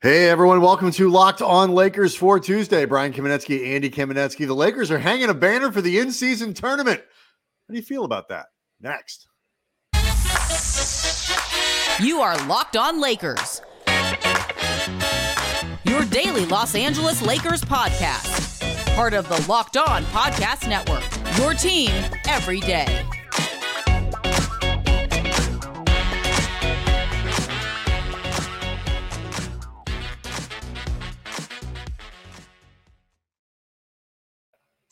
Hey everyone, welcome to Locked On Lakers for Tuesday. Brian Kamenetsky, Andy Kamenetsky. The Lakers are hanging a banner for the in-season tournament. How do you feel about that? Next. You are Locked On Lakers. Your daily Los Angeles Lakers podcast. Part of the Locked On Podcast Network. Your team every day.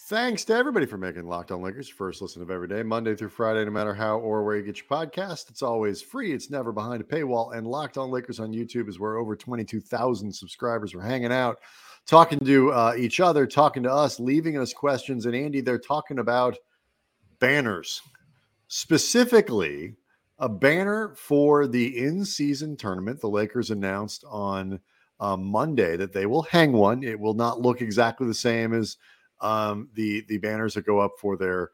Thanks to everybody for making Locked On Lakers your first listen of every day, Monday through Friday, no matter how or where you get your podcast. It's always free. It's never behind a paywall. And Locked On Lakers on YouTube is where over 22,000 subscribers are hanging out, talking to each other, talking to us, leaving us questions. And Andy, they're talking about banners, specifically a banner for the in-season tournament. The Lakers announced on Monday that they will hang one. It will not look exactly the same as the banners that go up for their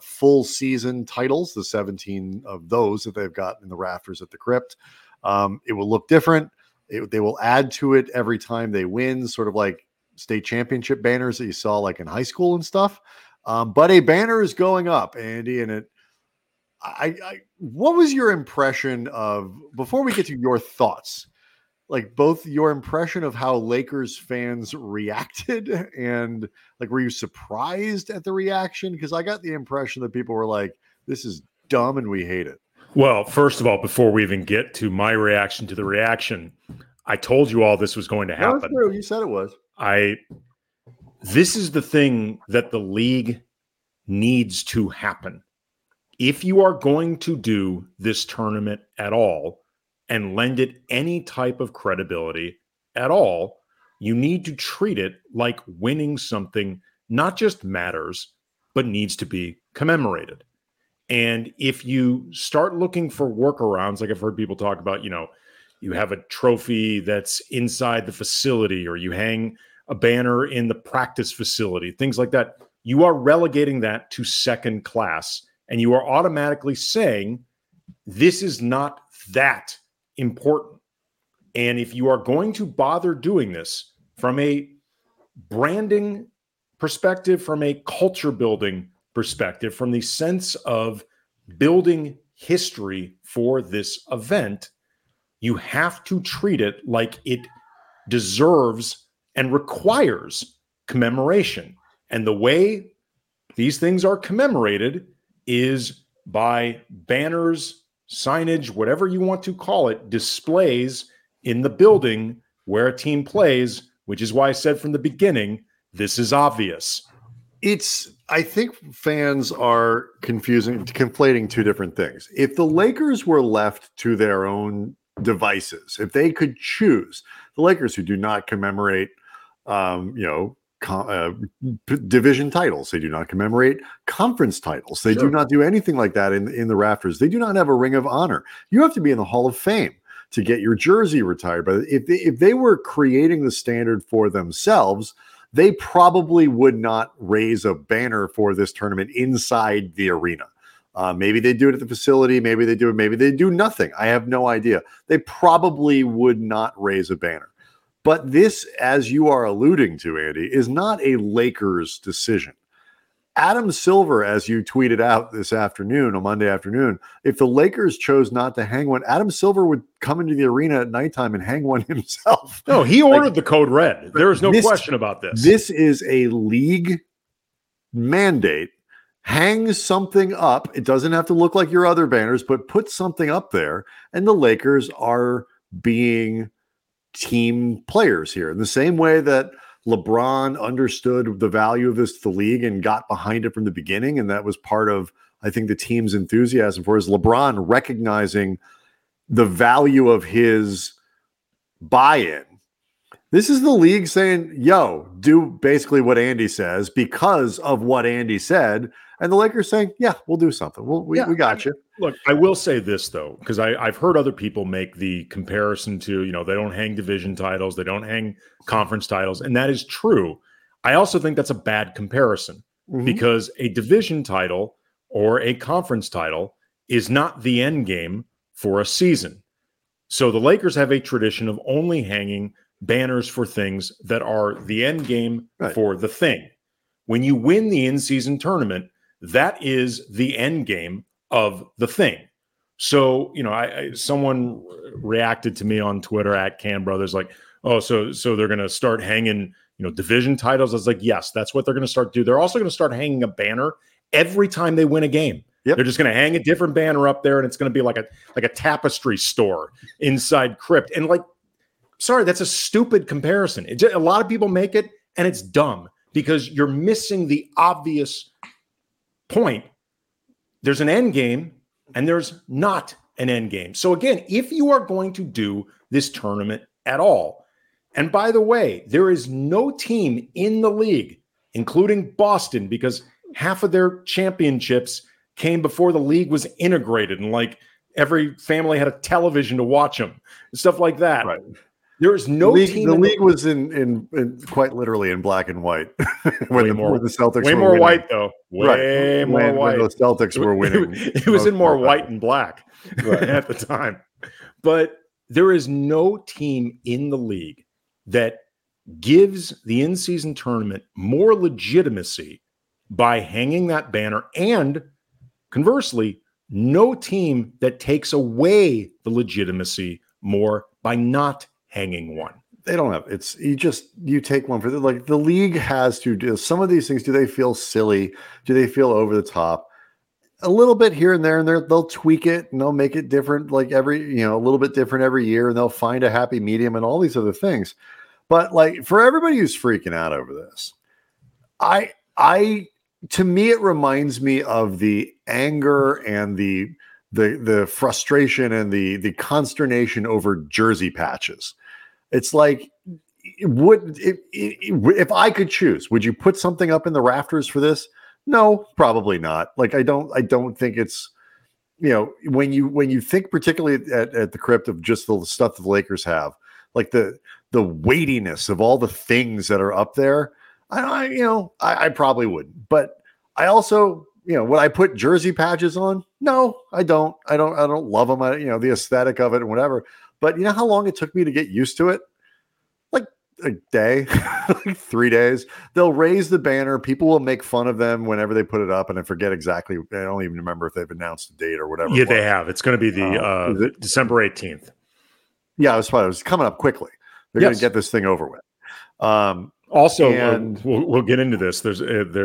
full season titles, the 17 of those that they've got in the rafters at the Crypt. It will look different. They will add to it every time they win, sort of like state championship banners that you saw like in high school and stuff. But a banner is going up, Andy, and what was your impression of, before we get to your thoughts, like both your impression of how Lakers fans reacted and like, were you surprised at the reaction? Because I got the impression that people were like, this is dumb and we hate it. Well, first of all, before we even get to my reaction to the reaction, I told you all this was going to happen. That's true. You said it was. This is the thing that the league needs to happen. If you are going to do this tournament at all, and lend it any type of credibility at all, you need to treat it like winning something not just matters, but needs to be commemorated. And if you start looking for workarounds, like I've heard people talk about, you know, you have a trophy that's inside the facility or you hang a banner in the practice facility, things like that, you are relegating that to second class. And you are automatically saying, this is not that important. And if you are going to bother doing this from a branding perspective, from a culture building perspective, from the sense of building history for this event, you have to treat it like it deserves and requires commemoration. And the way these things are commemorated is by banners, signage, whatever you want to call it, displays in the building where a team plays, which is why I said from the beginning, this is obvious. I think fans are conflating two different things. If the Lakers were left to their own devices, if they could choose, the Lakers who do not commemorate, division titles. They do not commemorate conference titles. They do not do anything like that in the rafters. They do not have a ring of honor. You have to be in the Hall of Fame to get your jersey retired. But if they were creating the standard for themselves, they probably would not raise a banner for this tournament inside the arena. Maybe they do it at the facility. Maybe they do it. Maybe they do nothing. I have no idea. They probably would not raise a banner. But this, as you are alluding to, Andy, is not a Lakers decision. Adam Silver, as you tweeted out this afternoon, on Monday afternoon, if the Lakers chose not to hang one, Adam Silver would come into the arena at nighttime and hang one himself. No, he ordered the code red. There is no question about this. This is a league mandate. Hang something up. It doesn't have to look like your other banners, but put something up there. And the Lakers are being team players here in the same way that LeBron understood the value of this to the league and got behind it from the beginning. And that was part of, I think, the team's enthusiasm for is LeBron recognizing the value of his buy-in. This is the league saying, yo, do basically what Andy says because of what Andy said. And the Lakers saying, yeah, we'll do something. We got you. Look, I will say this, though, because I've heard other people make the comparison to, you know, they don't hang division titles. They don't hang conference titles. And that is true. I also think that's a bad comparison because a division title or a conference title is not the end game for a season. So the Lakers have a tradition of only hanging banners for things that are the end game for the thing. When you win the in-season tournament, that is the end game of the thing. So, you know, someone reacted to me on Twitter at Cam Brothers, like, oh, so they're going to start hanging, you know, division titles. I was like, yes, that's what they're going to start to do. They're also going to start hanging a banner every time they win a game. Yep. They're just going to hang a different banner up there, and it's going to be like a tapestry store inside Crypt. And like, sorry, that's a stupid comparison. A lot of people make it, and it's dumb because you're missing the obvious point. There's an end game, and there's not an end game. So again, if you are going to do this tournament at all, and by the way, there is no team in the league, including Boston, because half of their championships came before the league was integrated, and like every family had a television to watch them and stuff like that. Right. There is no team. The league was in quite literally in black and white. When the Celtics were winning. White, though. Way more white. When the Celtics were winning. It was in more white and black at the time. But there is no team in the league that gives the in-season tournament more legitimacy by hanging that banner. And conversely, no team that takes away the legitimacy more by not hanging one. They don't have you take one for the, like, the league has to do some of these things. Do they feel silly? Do they feel over the top? A little bit here and there, and they'll tweak it and they'll make it different, like a little bit different every year, and they'll find a happy medium and all these other things. But like, for everybody who's freaking out over this, I to me it reminds me of the anger and the frustration and the consternation over jersey patches. It's like, if I could choose, would you put something up in the rafters for this? No, probably not. Like, I don't think it's, you know, when you think particularly at the Crypt of just the stuff that the Lakers have, like the weightiness of all the things that are up there, I probably wouldn't. But I also, would I put jersey patches on? No, I don't love them. The aesthetic of it and whatever. But you know how long it took me to get used to it? Like a day, like 3 days. They'll raise the banner. People will make fun of them whenever they put it up. And I forget exactly. I don't even remember if they've announced the date or whatever. Yeah, they have. It's going to be December 18th. Yeah, it was coming up quickly. They're going to get this thing over with. Also, we'll get into this. There's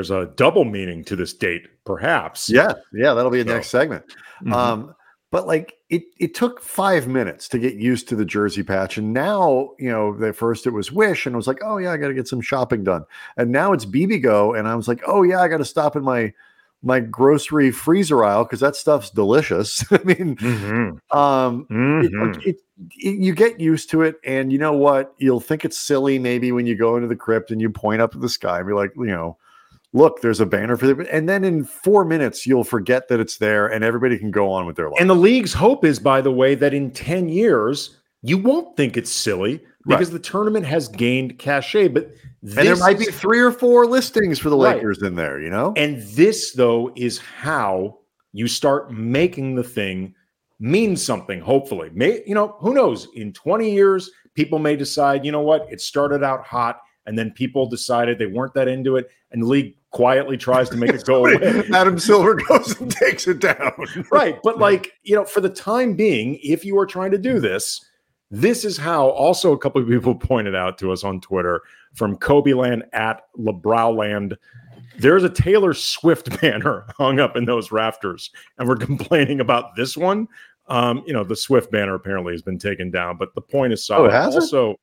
a double meaning to this date, perhaps. Yeah, that'll be the next segment. Mm-hmm. But like it took 5 minutes to get used to the jersey patch, and now at first it was Wish, and I was like, oh yeah, I got to get some shopping done, and now it's BBGO, and I was like, oh yeah, I got to stop in my grocery freezer aisle because that stuff's delicious. I mean, you get used to it, and you know what? You'll think it's silly maybe when you go into the Crypt and you point up at the sky and be like, look, there's a banner for it. And then in 4 minutes, you'll forget that it's there, and everybody can go on with their life. And the league's hope is, by the way, that in 10 years, you won't think it's silly because the tournament has gained cachet. But there might be 3 or 4 listings for the Lakers in there, And this, though, is how you start making the thing mean something, hopefully. Who knows? In 20 years, people may decide, it started out hot, and then people decided they weren't that into it, and the league quietly tries to make it go away. Adam Silver goes and takes it down. Right. But for the time being, if you are trying to do this, this is how. Also, a couple of people pointed out to us on Twitter from Kobeland at LeBrowland, there's a Taylor Swift banner hung up in those rafters, and we're complaining about this one. The Swift banner apparently has been taken down, but the point is solid. Oh, it has also.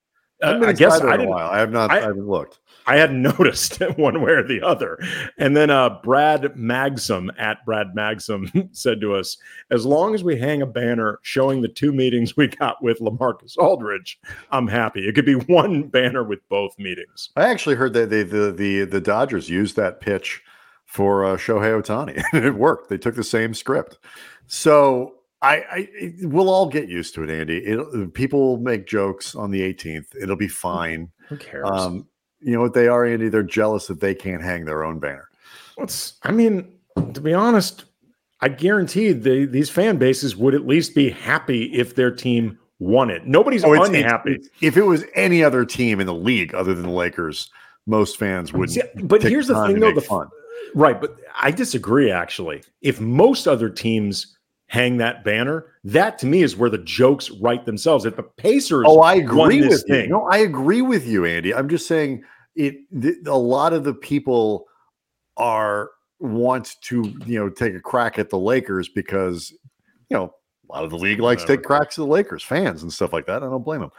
I guess I didn't. A while. I have not. I haven't looked. I hadn't noticed one way or the other. And then Brad Magsum at Brad Magsum said to us, "As long as we hang a banner showing the 2 meetings we got with LaMarcus Aldridge, I'm happy. It could be one banner with both meetings." I actually heard that the Dodgers used that pitch for Shohei Ohtani, and it worked. They took the same script. So. We'll all get used to it, Andy. People make jokes on the 18th. It'll be fine. Who cares? You know what they are, Andy? They're jealous that they can't hang their own banner. To be honest, I guarantee these fan bases would at least be happy if their team won it. Nobody's unhappy. If it was any other team in the league other than the Lakers, most fans wouldn't. See, but here's the thing, though. Right, but I disagree, actually. If most other teams hang that banner, that to me is where the jokes write themselves. If the Pacers I agree with you, Andy. I'm just saying a lot of the people want to, take a crack at the Lakers because, a lot of the league likes to take cracks at the Lakers, fans and stuff like that. I don't blame them.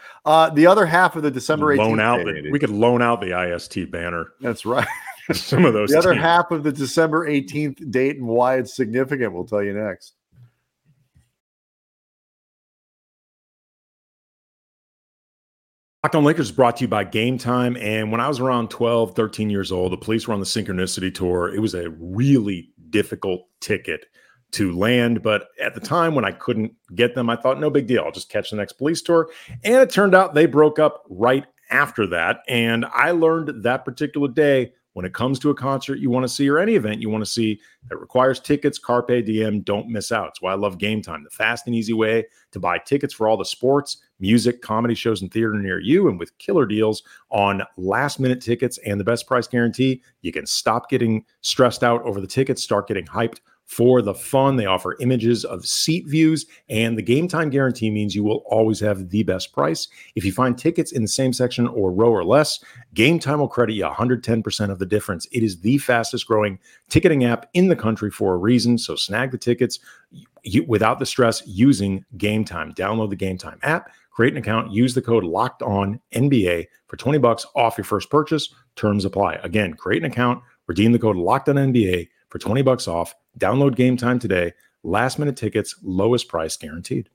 The other half of the December 18th day. We could loan out the IST banner. That's right. Some of those. The other half of the December 18th date and why it's significant, we'll tell you next. Locked On Lakers is brought to you by Game Time. And when I was around 12, 13 years old, the police were on the Synchronicity Tour. It was a really difficult ticket to land. But at the time when I couldn't get them, I thought, no big deal. I'll just catch the next police tour. And it turned out they broke up right after that. And I learned that particular day, when it comes to a concert you want to see or any event you want to see that requires tickets, carpe diem, don't miss out. That's why I love Game Time, the fast and easy way to buy tickets for all the sports, music, comedy shows, and theater near you. And with killer deals on last-minute tickets and the best price guarantee, you can stop getting stressed out over the tickets, start getting hyped for the fun. They offer images of seat views, and the Game Time guarantee means you will always have the best price. If you find tickets in the same section or row or less, Game Time will credit you 110% of the difference. It is the fastest growing ticketing app in the country for a reason, so snag the tickets without the stress using Game Time. Download the Game Time app, create an account, use the code LOCKEDONNBA for $20 off your first purchase. Terms apply. Again, create an account, redeem the code LOCKEDONNBA for $20 off. Download Game Time today. Last minute tickets, lowest price guaranteed.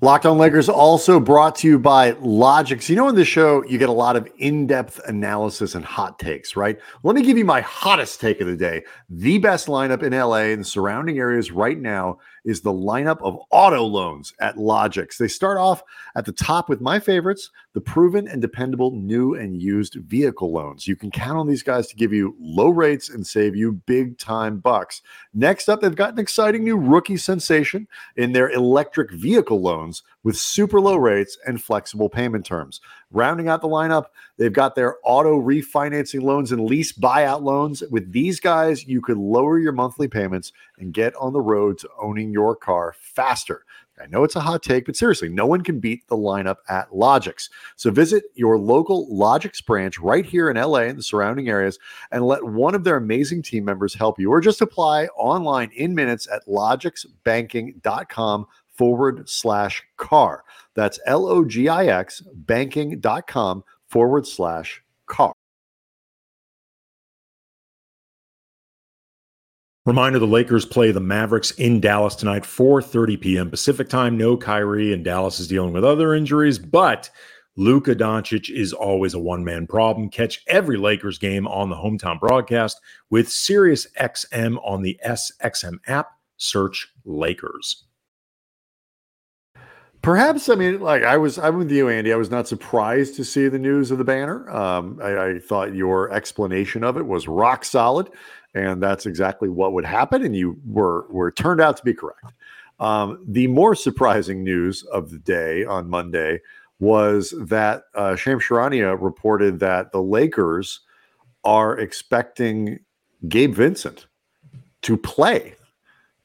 Locked On Lakers also brought to you by Logix. You know, in this show, you get a lot of in-depth analysis and hot takes, right? Let me give you my hottest take of the day. The best lineup in LA and the surrounding areas right now is the lineup of auto loans at Logix. They start off at the top with my favorites, the proven and dependable new and used vehicle loans. You can count on these guys to give you low rates and save you big time bucks. Next up, they've got an exciting new rookie sensation in their electric vehicle loans with super low rates and flexible payment terms. Rounding out the lineup, they've got their auto refinancing loans and lease buyout loans. With these guys, you could lower your monthly payments and get on the road to owning your car faster. I know it's a hot take, but seriously, no one can beat the lineup at Logix. So visit your local Logix branch right here in LA and the surrounding areas and let one of their amazing team members help you, or just apply online in minutes at logixbanking.com/car. That's Logix banking.com/car. Reminder, the Lakers play the Mavericks in Dallas tonight, 4:30 p.m. Pacific time. No Kyrie, and Dallas is dealing with other injuries, but Luka Doncic is always a one-man problem. Catch every Lakers game on the hometown broadcast with SiriusXM on the SXM app. Search Lakers. Perhaps, I'm with you, Andy. I was not surprised to see the news of the banner. I thought your explanation of it was rock solid, and that's exactly what would happen, and you were turned out to be correct. The more surprising news of the day on Monday was that Shams Charania reported that the Lakers are expecting Gabe Vincent to play,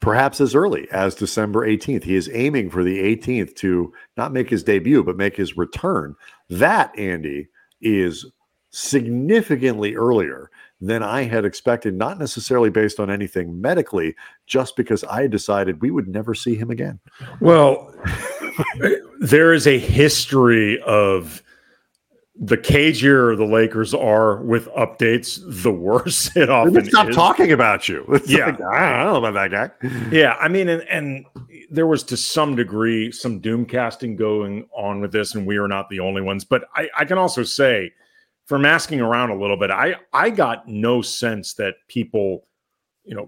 perhaps as early as December 18th. He is aiming for the 18th to not make his debut, but make his return. That, Andy, is significantly earlier than I had expected, not necessarily based on anything medically, just because I decided we would never see him again. Well, there is a history of the cagier the Lakers are with updates, the worse it often is. Stop talking about you. I don't know about that guy. Yeah, and there was to some degree some doom casting going on with this, and we are not the only ones. But I can also say, from asking around a little bit, I got no sense that people,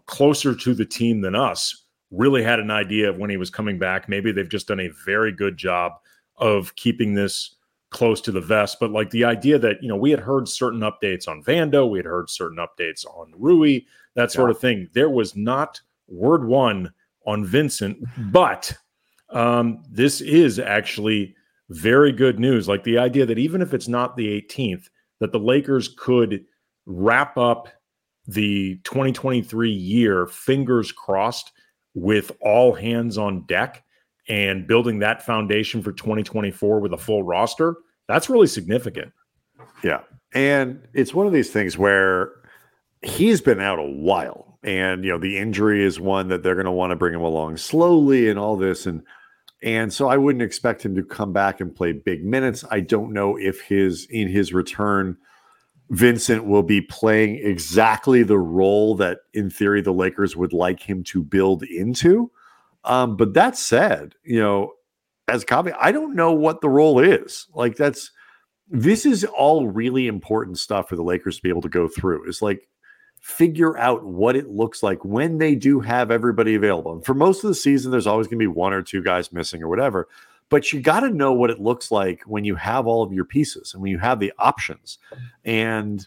closer to the team than us really had an idea of when he was coming back. Maybe they've just done a very good job of keeping this close to the vest, but like the idea that, we had heard certain updates on Vando, we had heard certain updates on Rui, that sort of thing. There was not word one on Vincent, but This is actually very good news. Like the idea that even if it's not the 18th, that the Lakers could wrap up the 2023 year, fingers crossed, with all hands on deck and building that foundation for 2024 with a full roster, that's really significant. Yeah. And it's one of these things where he's been out a while and, you know, the injury is one that they're going to want to bring him along slowly and all this. And so I wouldn't expect him to come back and play big minutes. I don't know if in his return, Vincent will be playing exactly the role that, in theory, the Lakers would like him to build into. But that said, you know, as Kame, I don't know what the role is. Like this is all really important stuff for the Lakers to be able to go through. It's like figure out what it looks like when they do have everybody available. And for most of the season, there's always going to be one or two guys missing or whatever. But you got to know what it looks like when you have all of your pieces and when you have the options. And,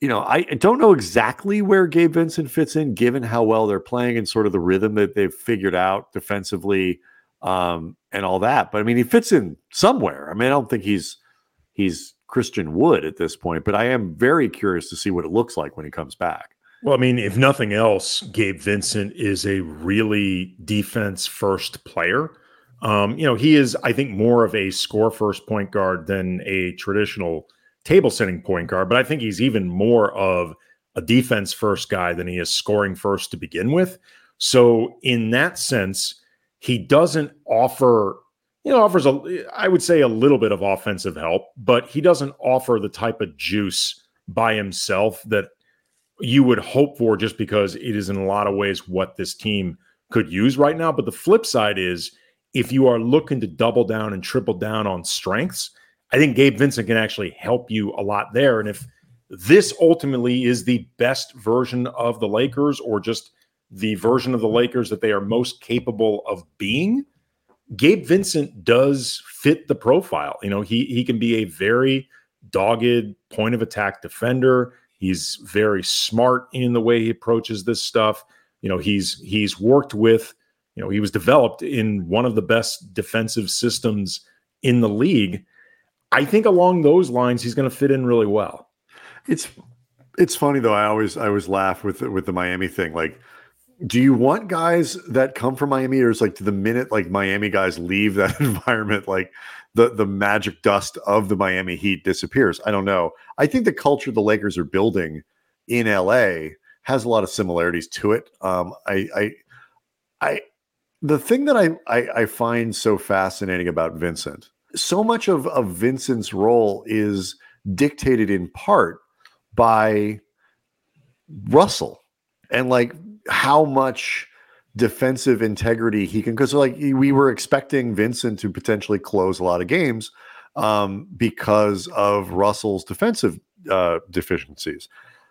you know, I don't know exactly where Gabe Vincent fits in, given how well they're playing and sort of the rhythm that they've figured out defensively and all that. But, I mean, he fits in somewhere. I mean, I don't think he's Christian Wood at this point, but I am very curious to see what it looks like when he comes back. Well, I mean, if nothing else, Gabe Vincent is a really defense-first player. You know, he is, I think, more of a score-first point guard than a traditional table-setting point guard, but I think he's even more of a defense-first guy than he is scoring-first to begin with. So in that sense, he doesn't offer, you know, offers, I would say, a little bit of offensive help, but he doesn't offer the type of juice by himself that you would hope for just because it is in a lot of ways what this team could use right now. But the flip side is, if you are looking to double down and triple down on strengths, I think Gabe Vincent can actually help you a lot there. And if this ultimately is the best version of the Lakers, or just the version of the Lakers that they are most capable of being, Gabe Vincent does fit the profile. You know, he can be a very dogged point of attack defender. He's very smart in the way he approaches this stuff. You know, he's worked with, you know, he was developed in one of the best defensive systems in the league. I think along those lines, he's going to fit in really well. It's funny though. I always laugh with the Miami thing. Like, do you want guys that come from Miami, or is like to the minute like Miami guys leave that environment, like the magic dust of the Miami Heat disappears? I don't know. I think the culture the Lakers are building in LA has a lot of similarities to it. The thing that I find so fascinating about Vincent, so much of Vincent's role is dictated in part by Russell and like how much defensive integrity he can, because like we were expecting Vincent to potentially close a lot of games because of Russell's defensive deficiencies.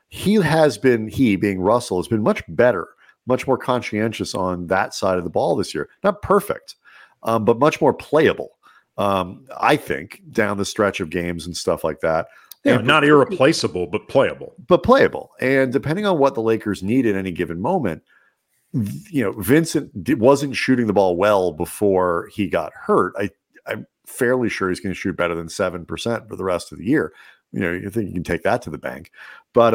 He being Russell has been much better, much more conscientious on that side of the ball this year. Not perfect, but much more playable, I think, down the stretch of games and stuff like that. Yeah, not irreplaceable, but playable. And depending on what the Lakers need at any given moment, you know, Vincent wasn't shooting the ball well before he got hurt. I'm fairly sure he's going to shoot better than 7% for the rest of the year. You know, you think you can take that to the bank. But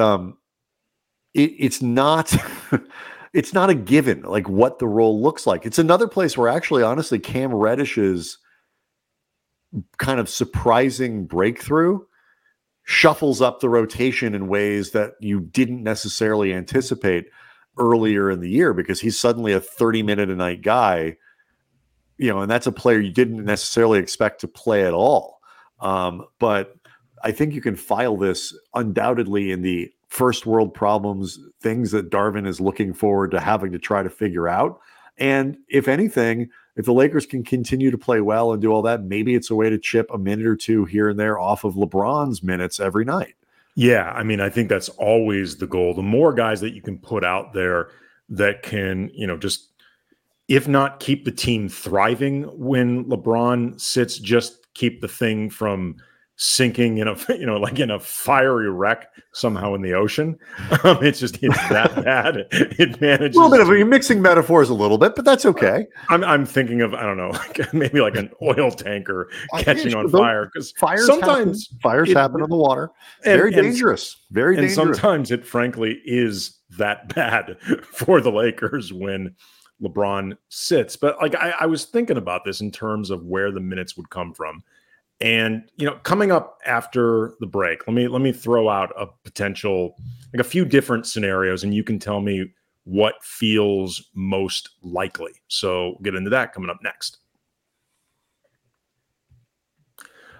it's not... It's not a given, like what the role looks like. It's another place where actually, honestly, Cam Reddish's kind of surprising breakthrough shuffles up the rotation in ways that you didn't necessarily anticipate earlier in the year, because he's suddenly a 30-minute-a-night guy, you know, and that's a player you didn't necessarily expect to play at all. But I think you can file this undoubtedly in the first world problems, things that Darvin is looking forward to having to try to figure out. And if anything, if the Lakers can continue to play well and do all that, maybe it's a way to chip a minute or two here and there off of LeBron's minutes every night. Yeah. I mean, I think that's always the goal. The more guys that you can put out there that can, you know, just, if not keep the team thriving when LeBron sits, just keep the thing from sinking in a, you know, like in a fiery wreck somehow in the ocean. It's just, it's that bad. It manages a little bit of, you're mixing metaphors a little bit, but that's okay. I'm thinking of, I don't know, like maybe like an oil tanker catching on fire, because sometimes fires happen on the water. Very dangerous. And sometimes it frankly is that bad for the Lakers when LeBron sits. But like, I was thinking about this in terms of where the minutes would come from. And, you know, coming up after the break, let me throw out a potential, like a few different scenarios, and you can tell me what feels most likely. So we'll get into that coming up next.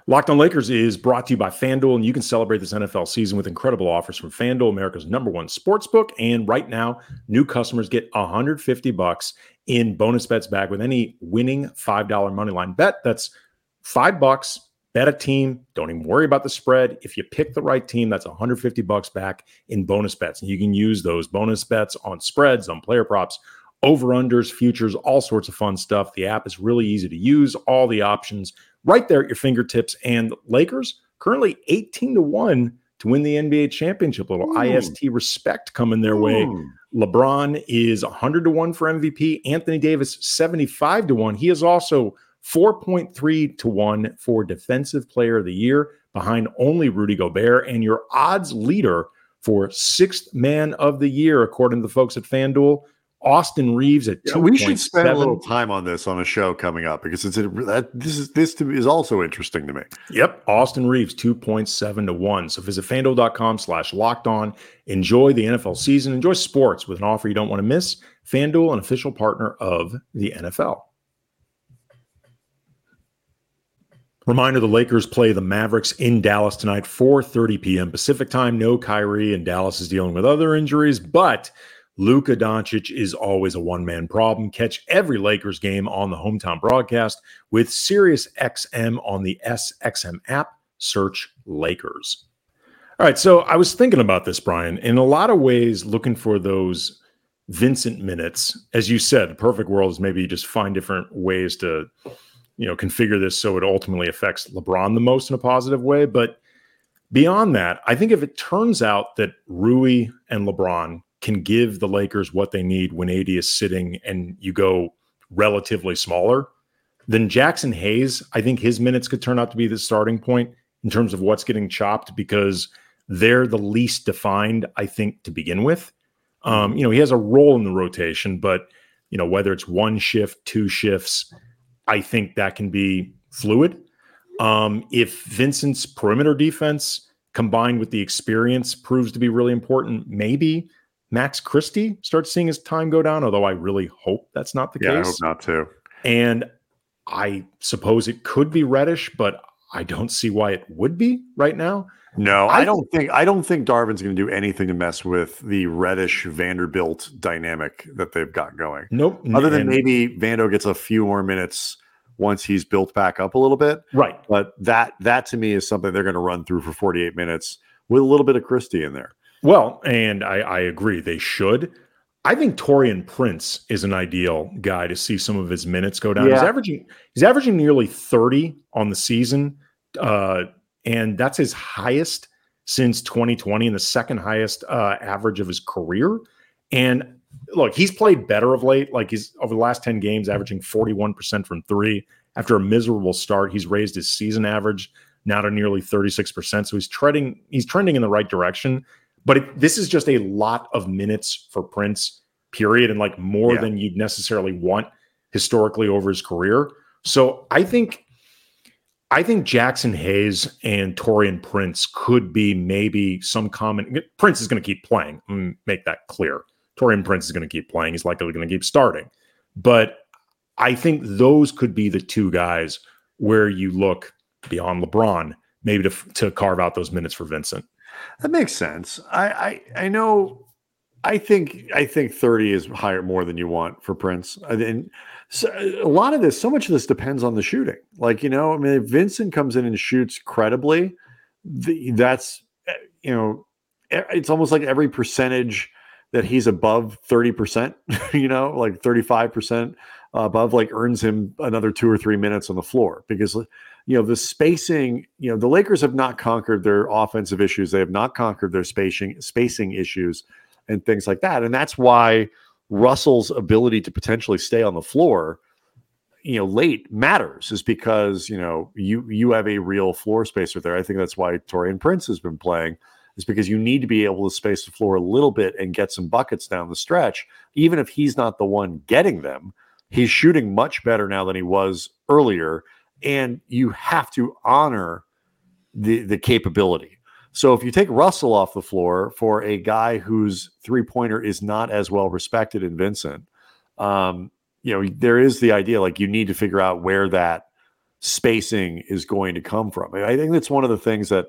Locked On Lakers is brought to you by FanDuel, and you can celebrate this NFL season with incredible offers from FanDuel, America's #1 sportsbook. And right now, new customers get $150 in bonus bets back with any winning $5 moneyline bet. That's $5, bet a team, don't even worry about the spread. If you pick the right team, that's $150 back in bonus bets. And you can use those bonus bets on spreads, on player props, over-unders, futures, all sorts of fun stuff. The app is really easy to use, all the options right there at your fingertips. And Lakers currently 18-1 to win the NBA championship. A little IST respect coming their way. LeBron is 100-1 for MVP. Anthony Davis, 75-1. He is also 4.3-1 for Defensive Player of the Year, behind only Rudy Gobert, and your odds leader for Sixth Man of the Year, according to the folks at FanDuel, Austin Reeves at 2.7. We should spend a little time on this on a show coming up, because this is also interesting to me. Yep, Austin Reeves 2.7-1. So visit FanDuel.com/lockedon. Enjoy the NFL season. Enjoy sports with an offer you don't want to miss. FanDuel, an official partner of the NFL. Reminder, the Lakers play the Mavericks in Dallas tonight, 4:30 p.m. Pacific time. No Kyrie, and Dallas is dealing with other injuries, but Luka Doncic is always a one-man problem. Catch every Lakers game on the hometown broadcast with SiriusXM on the SXM app. Search Lakers. All right, so I was thinking about this, Brian. In a lot of ways, looking for those Vincent minutes, as you said, the perfect world is maybe you just find different ways to, you know, configure this so it ultimately affects LeBron the most in a positive way. But beyond that, I think if it turns out that Rui and LeBron can give the Lakers what they need when AD is sitting and you go relatively smaller, then Jackson Hayes, I think his minutes could turn out to be the starting point in terms of what's getting chopped, because they're the least defined, I think, to begin with. You know, he has a role in the rotation, but, you know, whether it's one shift, two shifts, I think that can be fluid. If Vincent's perimeter defense combined with the experience proves to be really important, maybe Max Christie starts seeing his time go down, although I really hope that's not the case. I hope not too. And I suppose it could be Reddish, but I don't see why it would be right now. No, I don't think Darvin's going to do anything to mess with the Reddish Vanderbilt dynamic that they've got going. Nope. Other than maybe Vando gets a few more minutes once he's built back up a little bit. Right. But that to me is something they're going to run through for 48 minutes with a little bit of Christie in there. Well, and I agree they should. I think Torian Prince is an ideal guy to see some of his minutes go down. Yeah. He's averaging nearly 30 on the season. And that's his highest since 2020 and the second highest average of his career. And look, he's played better of late. Like, he's over the last 10 games averaging 41% from three. After a miserable start, he's raised his season average now to nearly 36%. So he's trending in the right direction. But this is just a lot of minutes for Prince, period, and like more than you'd necessarily want historically over his career. So I think Jackson Hayes and Torian Prince could be maybe some common. Prince is going to keep playing. I'm going to make that clear. Torian Prince is going to keep playing. He's likely going to keep starting. But I think those could be the two guys where you look beyond LeBron, maybe to carve out those minutes for Vincent. That makes sense. I think 30 is higher, more than you want for Prince. And so so much of this depends on the shooting. Like, you know, I mean, if Vincent comes in and shoots credibly, that's, you know, it's almost like every percentage that he's above 30%, you know, like 35% above, like earns him another 2 or 3 minutes on the floor, because you know, the spacing, you know, the Lakers have not conquered their offensive issues. They have not conquered their spacing issues and things like that. And that's why Russell's ability to potentially stay on the floor, you know, late matters, is because, you know, you have a real floor spacer there. I think that's why Torian Prince has been playing, is because you need to be able to space the floor a little bit and get some buckets down the stretch. Even if he's not the one getting them, he's shooting much better now than he was earlier. And you have to honor the capability. So if you take Russell off the floor for a guy whose three-pointer is not as well respected in Vincent, you know, there is the idea, like, you need to figure out where that spacing is going to come from. I think that's one of the things that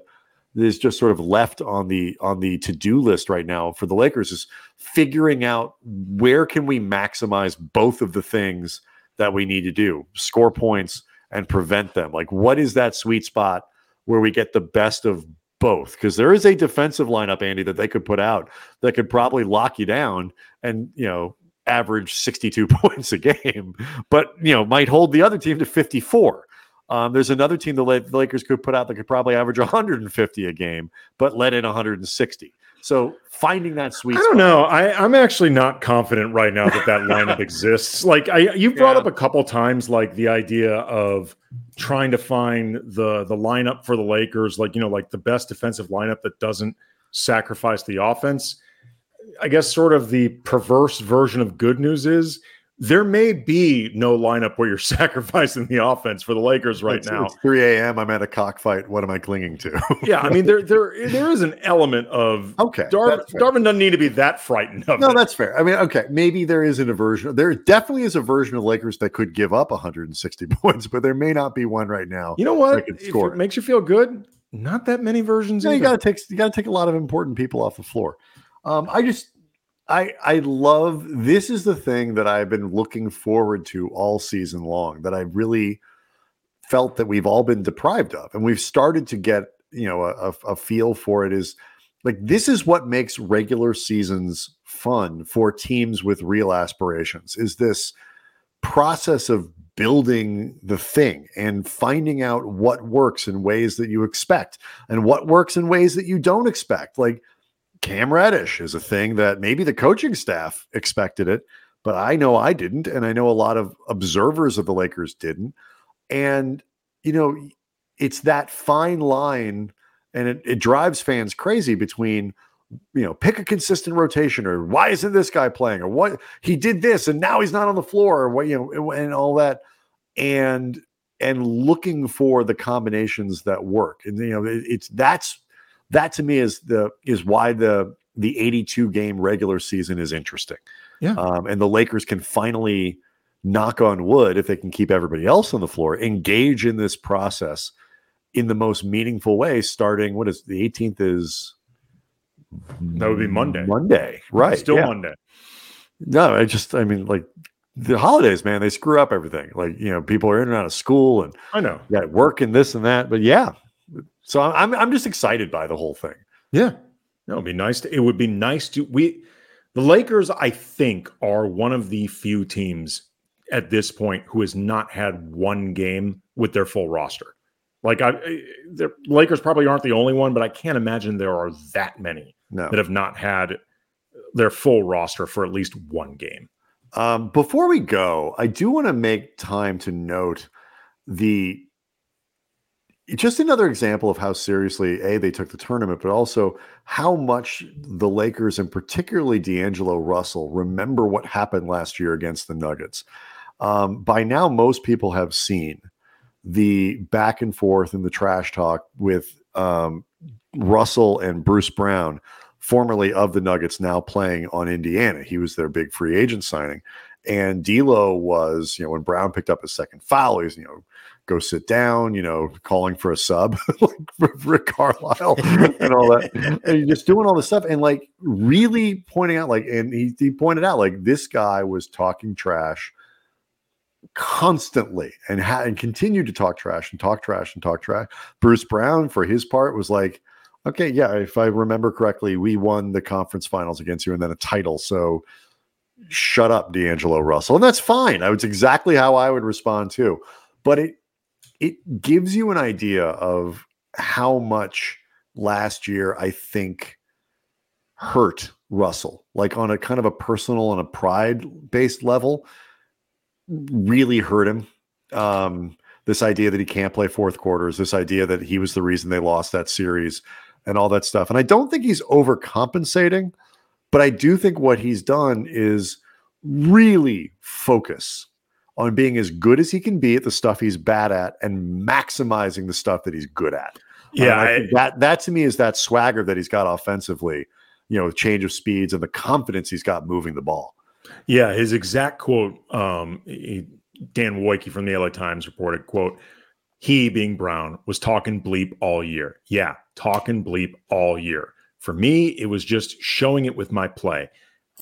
is just sort of left on the to-do list right now for the Lakers, is figuring out where can we maximize both of the things that we need to do, score points and prevent them. Like, what is that sweet spot where we get the best of both? Because there is a defensive lineup, Andy, that they could put out that could probably lock you down and, you know, average 62 points a game, but, you know, might hold the other team to 54. There's another team the Lakers could put out that could probably average 150 a game, but let in 160. So finding that sweet spot. I don't know. I'm actually not confident right now that lineup exists. Like, you've brought up a couple times, like, the idea of trying to find the lineup for the Lakers, like, you know, like the best defensive lineup that doesn't sacrifice the offense. I guess sort of the perverse version of good news is there may be no lineup where you're sacrificing the offense for the Lakers right now. It's 3 a.m. I'm at a cockfight. What am I clinging to? Yeah, I mean, there is an element of, okay, Darvin doesn't need to be that frightened of it. That's fair. I mean, okay, maybe there isn't a version. There definitely is a version of Lakers that could give up 160 points, but there may not be one right now. You know what? If it makes you feel good, not that many versions. You got to take a lot of important people off the floor. I love, this is the thing that I've been looking forward to all season long, that I really felt that we've all been deprived of. And we've started to get, you know, a feel for it, is like, this is what makes regular seasons fun for teams with real aspirations, is this process of building the thing and finding out what works in ways that you expect and what works in ways that you don't expect. Like, Cam Reddish is a thing that maybe the coaching staff expected it, but I know I didn't. And I know a lot of observers of the Lakers didn't. And, you know, it's that fine line, and it drives fans crazy between, you know, pick a consistent rotation, or why isn't this guy playing, or what he did this and now he's not on the floor, or what, you know, and all that. And looking for the combinations that work. And, you know, that to me is why the 82 game regular season is interesting. Yeah. And the Lakers can finally, knock on wood, if they can keep everybody else on the floor, engage in this process in the most meaningful way, starting, what is the 18th is? That would be Monday. Monday. Right. Still yeah. Monday. No, I mean, like, the holidays, man, they screw up everything. Like, you know, people are in and out of school, and I know you got work and this and that, but yeah. So I'm just excited by the whole thing. Yeah. No, it'd be nice to, the Lakers, I think, are one of the few teams at this point who has not had one game with their full roster. Like, the Lakers probably aren't the only one, but I can't imagine there are that many that have not had their full roster for at least one game. Before we go, I do want to make time to note just another example of how seriously, A, they took the tournament, but also how much the Lakers, and particularly D'Angelo Russell, remember what happened last year against the Nuggets. By now, most people have seen the back and forth and the trash talk with Russell and Bruce Brown, formerly of the Nuggets, now playing on Indiana. He was their big free agent signing. And D'Lo was, you know, when Brown picked up his second foul, he's, you know, go sit down, you know, calling for a sub, like Rick Carlisle and all that. And just doing all this stuff and, like, really pointing out, like, and he pointed out, like, this guy was talking trash constantly and continued to talk trash and talk trash and talk trash. Bruce Brown, for his part, was like, okay, yeah, if I remember correctly, we won the conference finals against you and then a title. So shut up, D'Angelo Russell. And that's fine. That's exactly how I would respond too. But it, it gives you an idea of how much last year, I think, hurt Russell, like on a kind of a personal and a pride-based level, really hurt him. This idea that he can't play fourth quarters, this idea that he was the reason they lost that series and all that stuff. And I don't think he's overcompensating, but I do think what he's done is really focus on being as good as he can be at the stuff he's bad at and maximizing the stuff that he's good at. Yeah. That to me is that swagger that he's got offensively, you know, change of speeds and the confidence he's got moving the ball. Yeah. His exact quote, Dan Wojcie from the LA Times reported, quote, he being Brown was talking bleep all year. Yeah. Talking bleep all year. For me, it was just showing it with my play.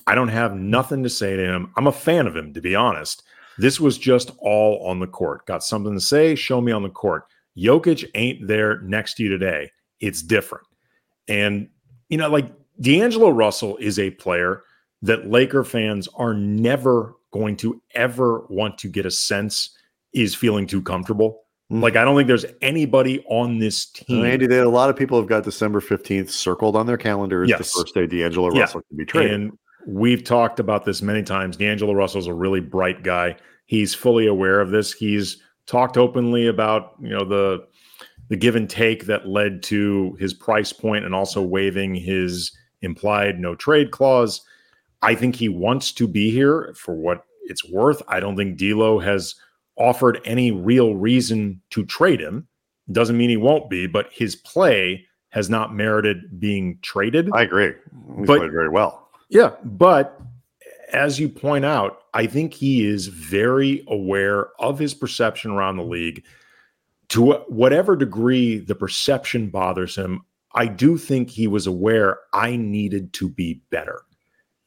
I don't have nothing to say to him. I'm a fan of him, to be honest. This was just all on the court. Got something to say? Show me on the court. Jokic ain't there next to you today. It's different. And, you know, like D'Angelo Russell is a player that Laker fans are never going to ever want to get a sense is feeling too comfortable. Like, I don't think there's anybody on this team. And Andy, a lot of people have got December 15th circled on their calendars. Yes. The first day D'Angelo Russell can be traded. And we've talked about this many times. D'Angelo Russell's a really bright guy. He's fully aware of this. He's talked openly about, you know, the give and take that led to his price point and also waiving his implied no trade clause. I think he wants to be here for what it's worth. I don't think D'Lo has offered any real reason to trade him. Doesn't mean he won't be, but his play has not merited being traded. I agree. He's played very well. Yeah, but as you point out, I think he is very aware of his perception around the league. To whatever degree the perception bothers him, I do think he was aware I needed to be better.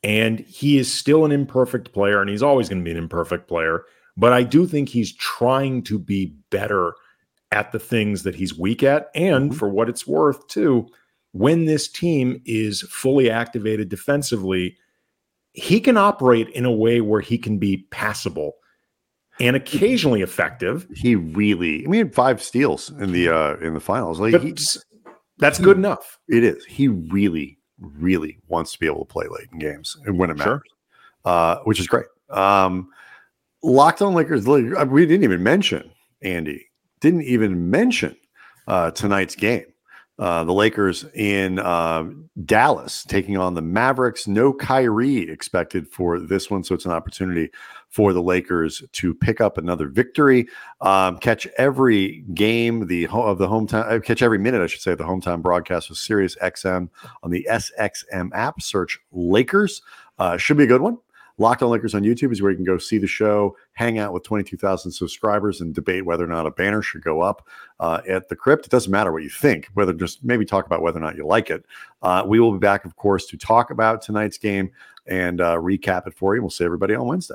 And he is still an imperfect player, and he's always going to be an imperfect player. But I do think he's trying to be better at the things that he's weak at. And for what it's worth, too, when this team is fully activated defensively, he can operate in a way where he can be passable and occasionally effective. He really, I mean, 5 steals in the finals. Like, that's good enough. It is. He really wants to be able to play late in games and when it matters, which is great. Locked On Lakers, we didn't even mention, Andy, tonight's game. The Lakers in Dallas taking on the Mavericks. No Kyrie expected for this one, so it's an opportunity for the Lakers to pick up another victory. Catch every game catch every minute, I should say, of the hometown broadcast with SiriusXM on the SXM app. Search Lakers. Should be a good one. Locked On Lakers on YouTube is where you can go see the show, hang out with 22,000 subscribers, and debate whether or not a banner should go up at the Crypt. It doesn't matter what you think, whether just maybe talk about whether or not you like it. We will be back, of course, to talk about tonight's game and recap it for you. We'll see everybody on Wednesday.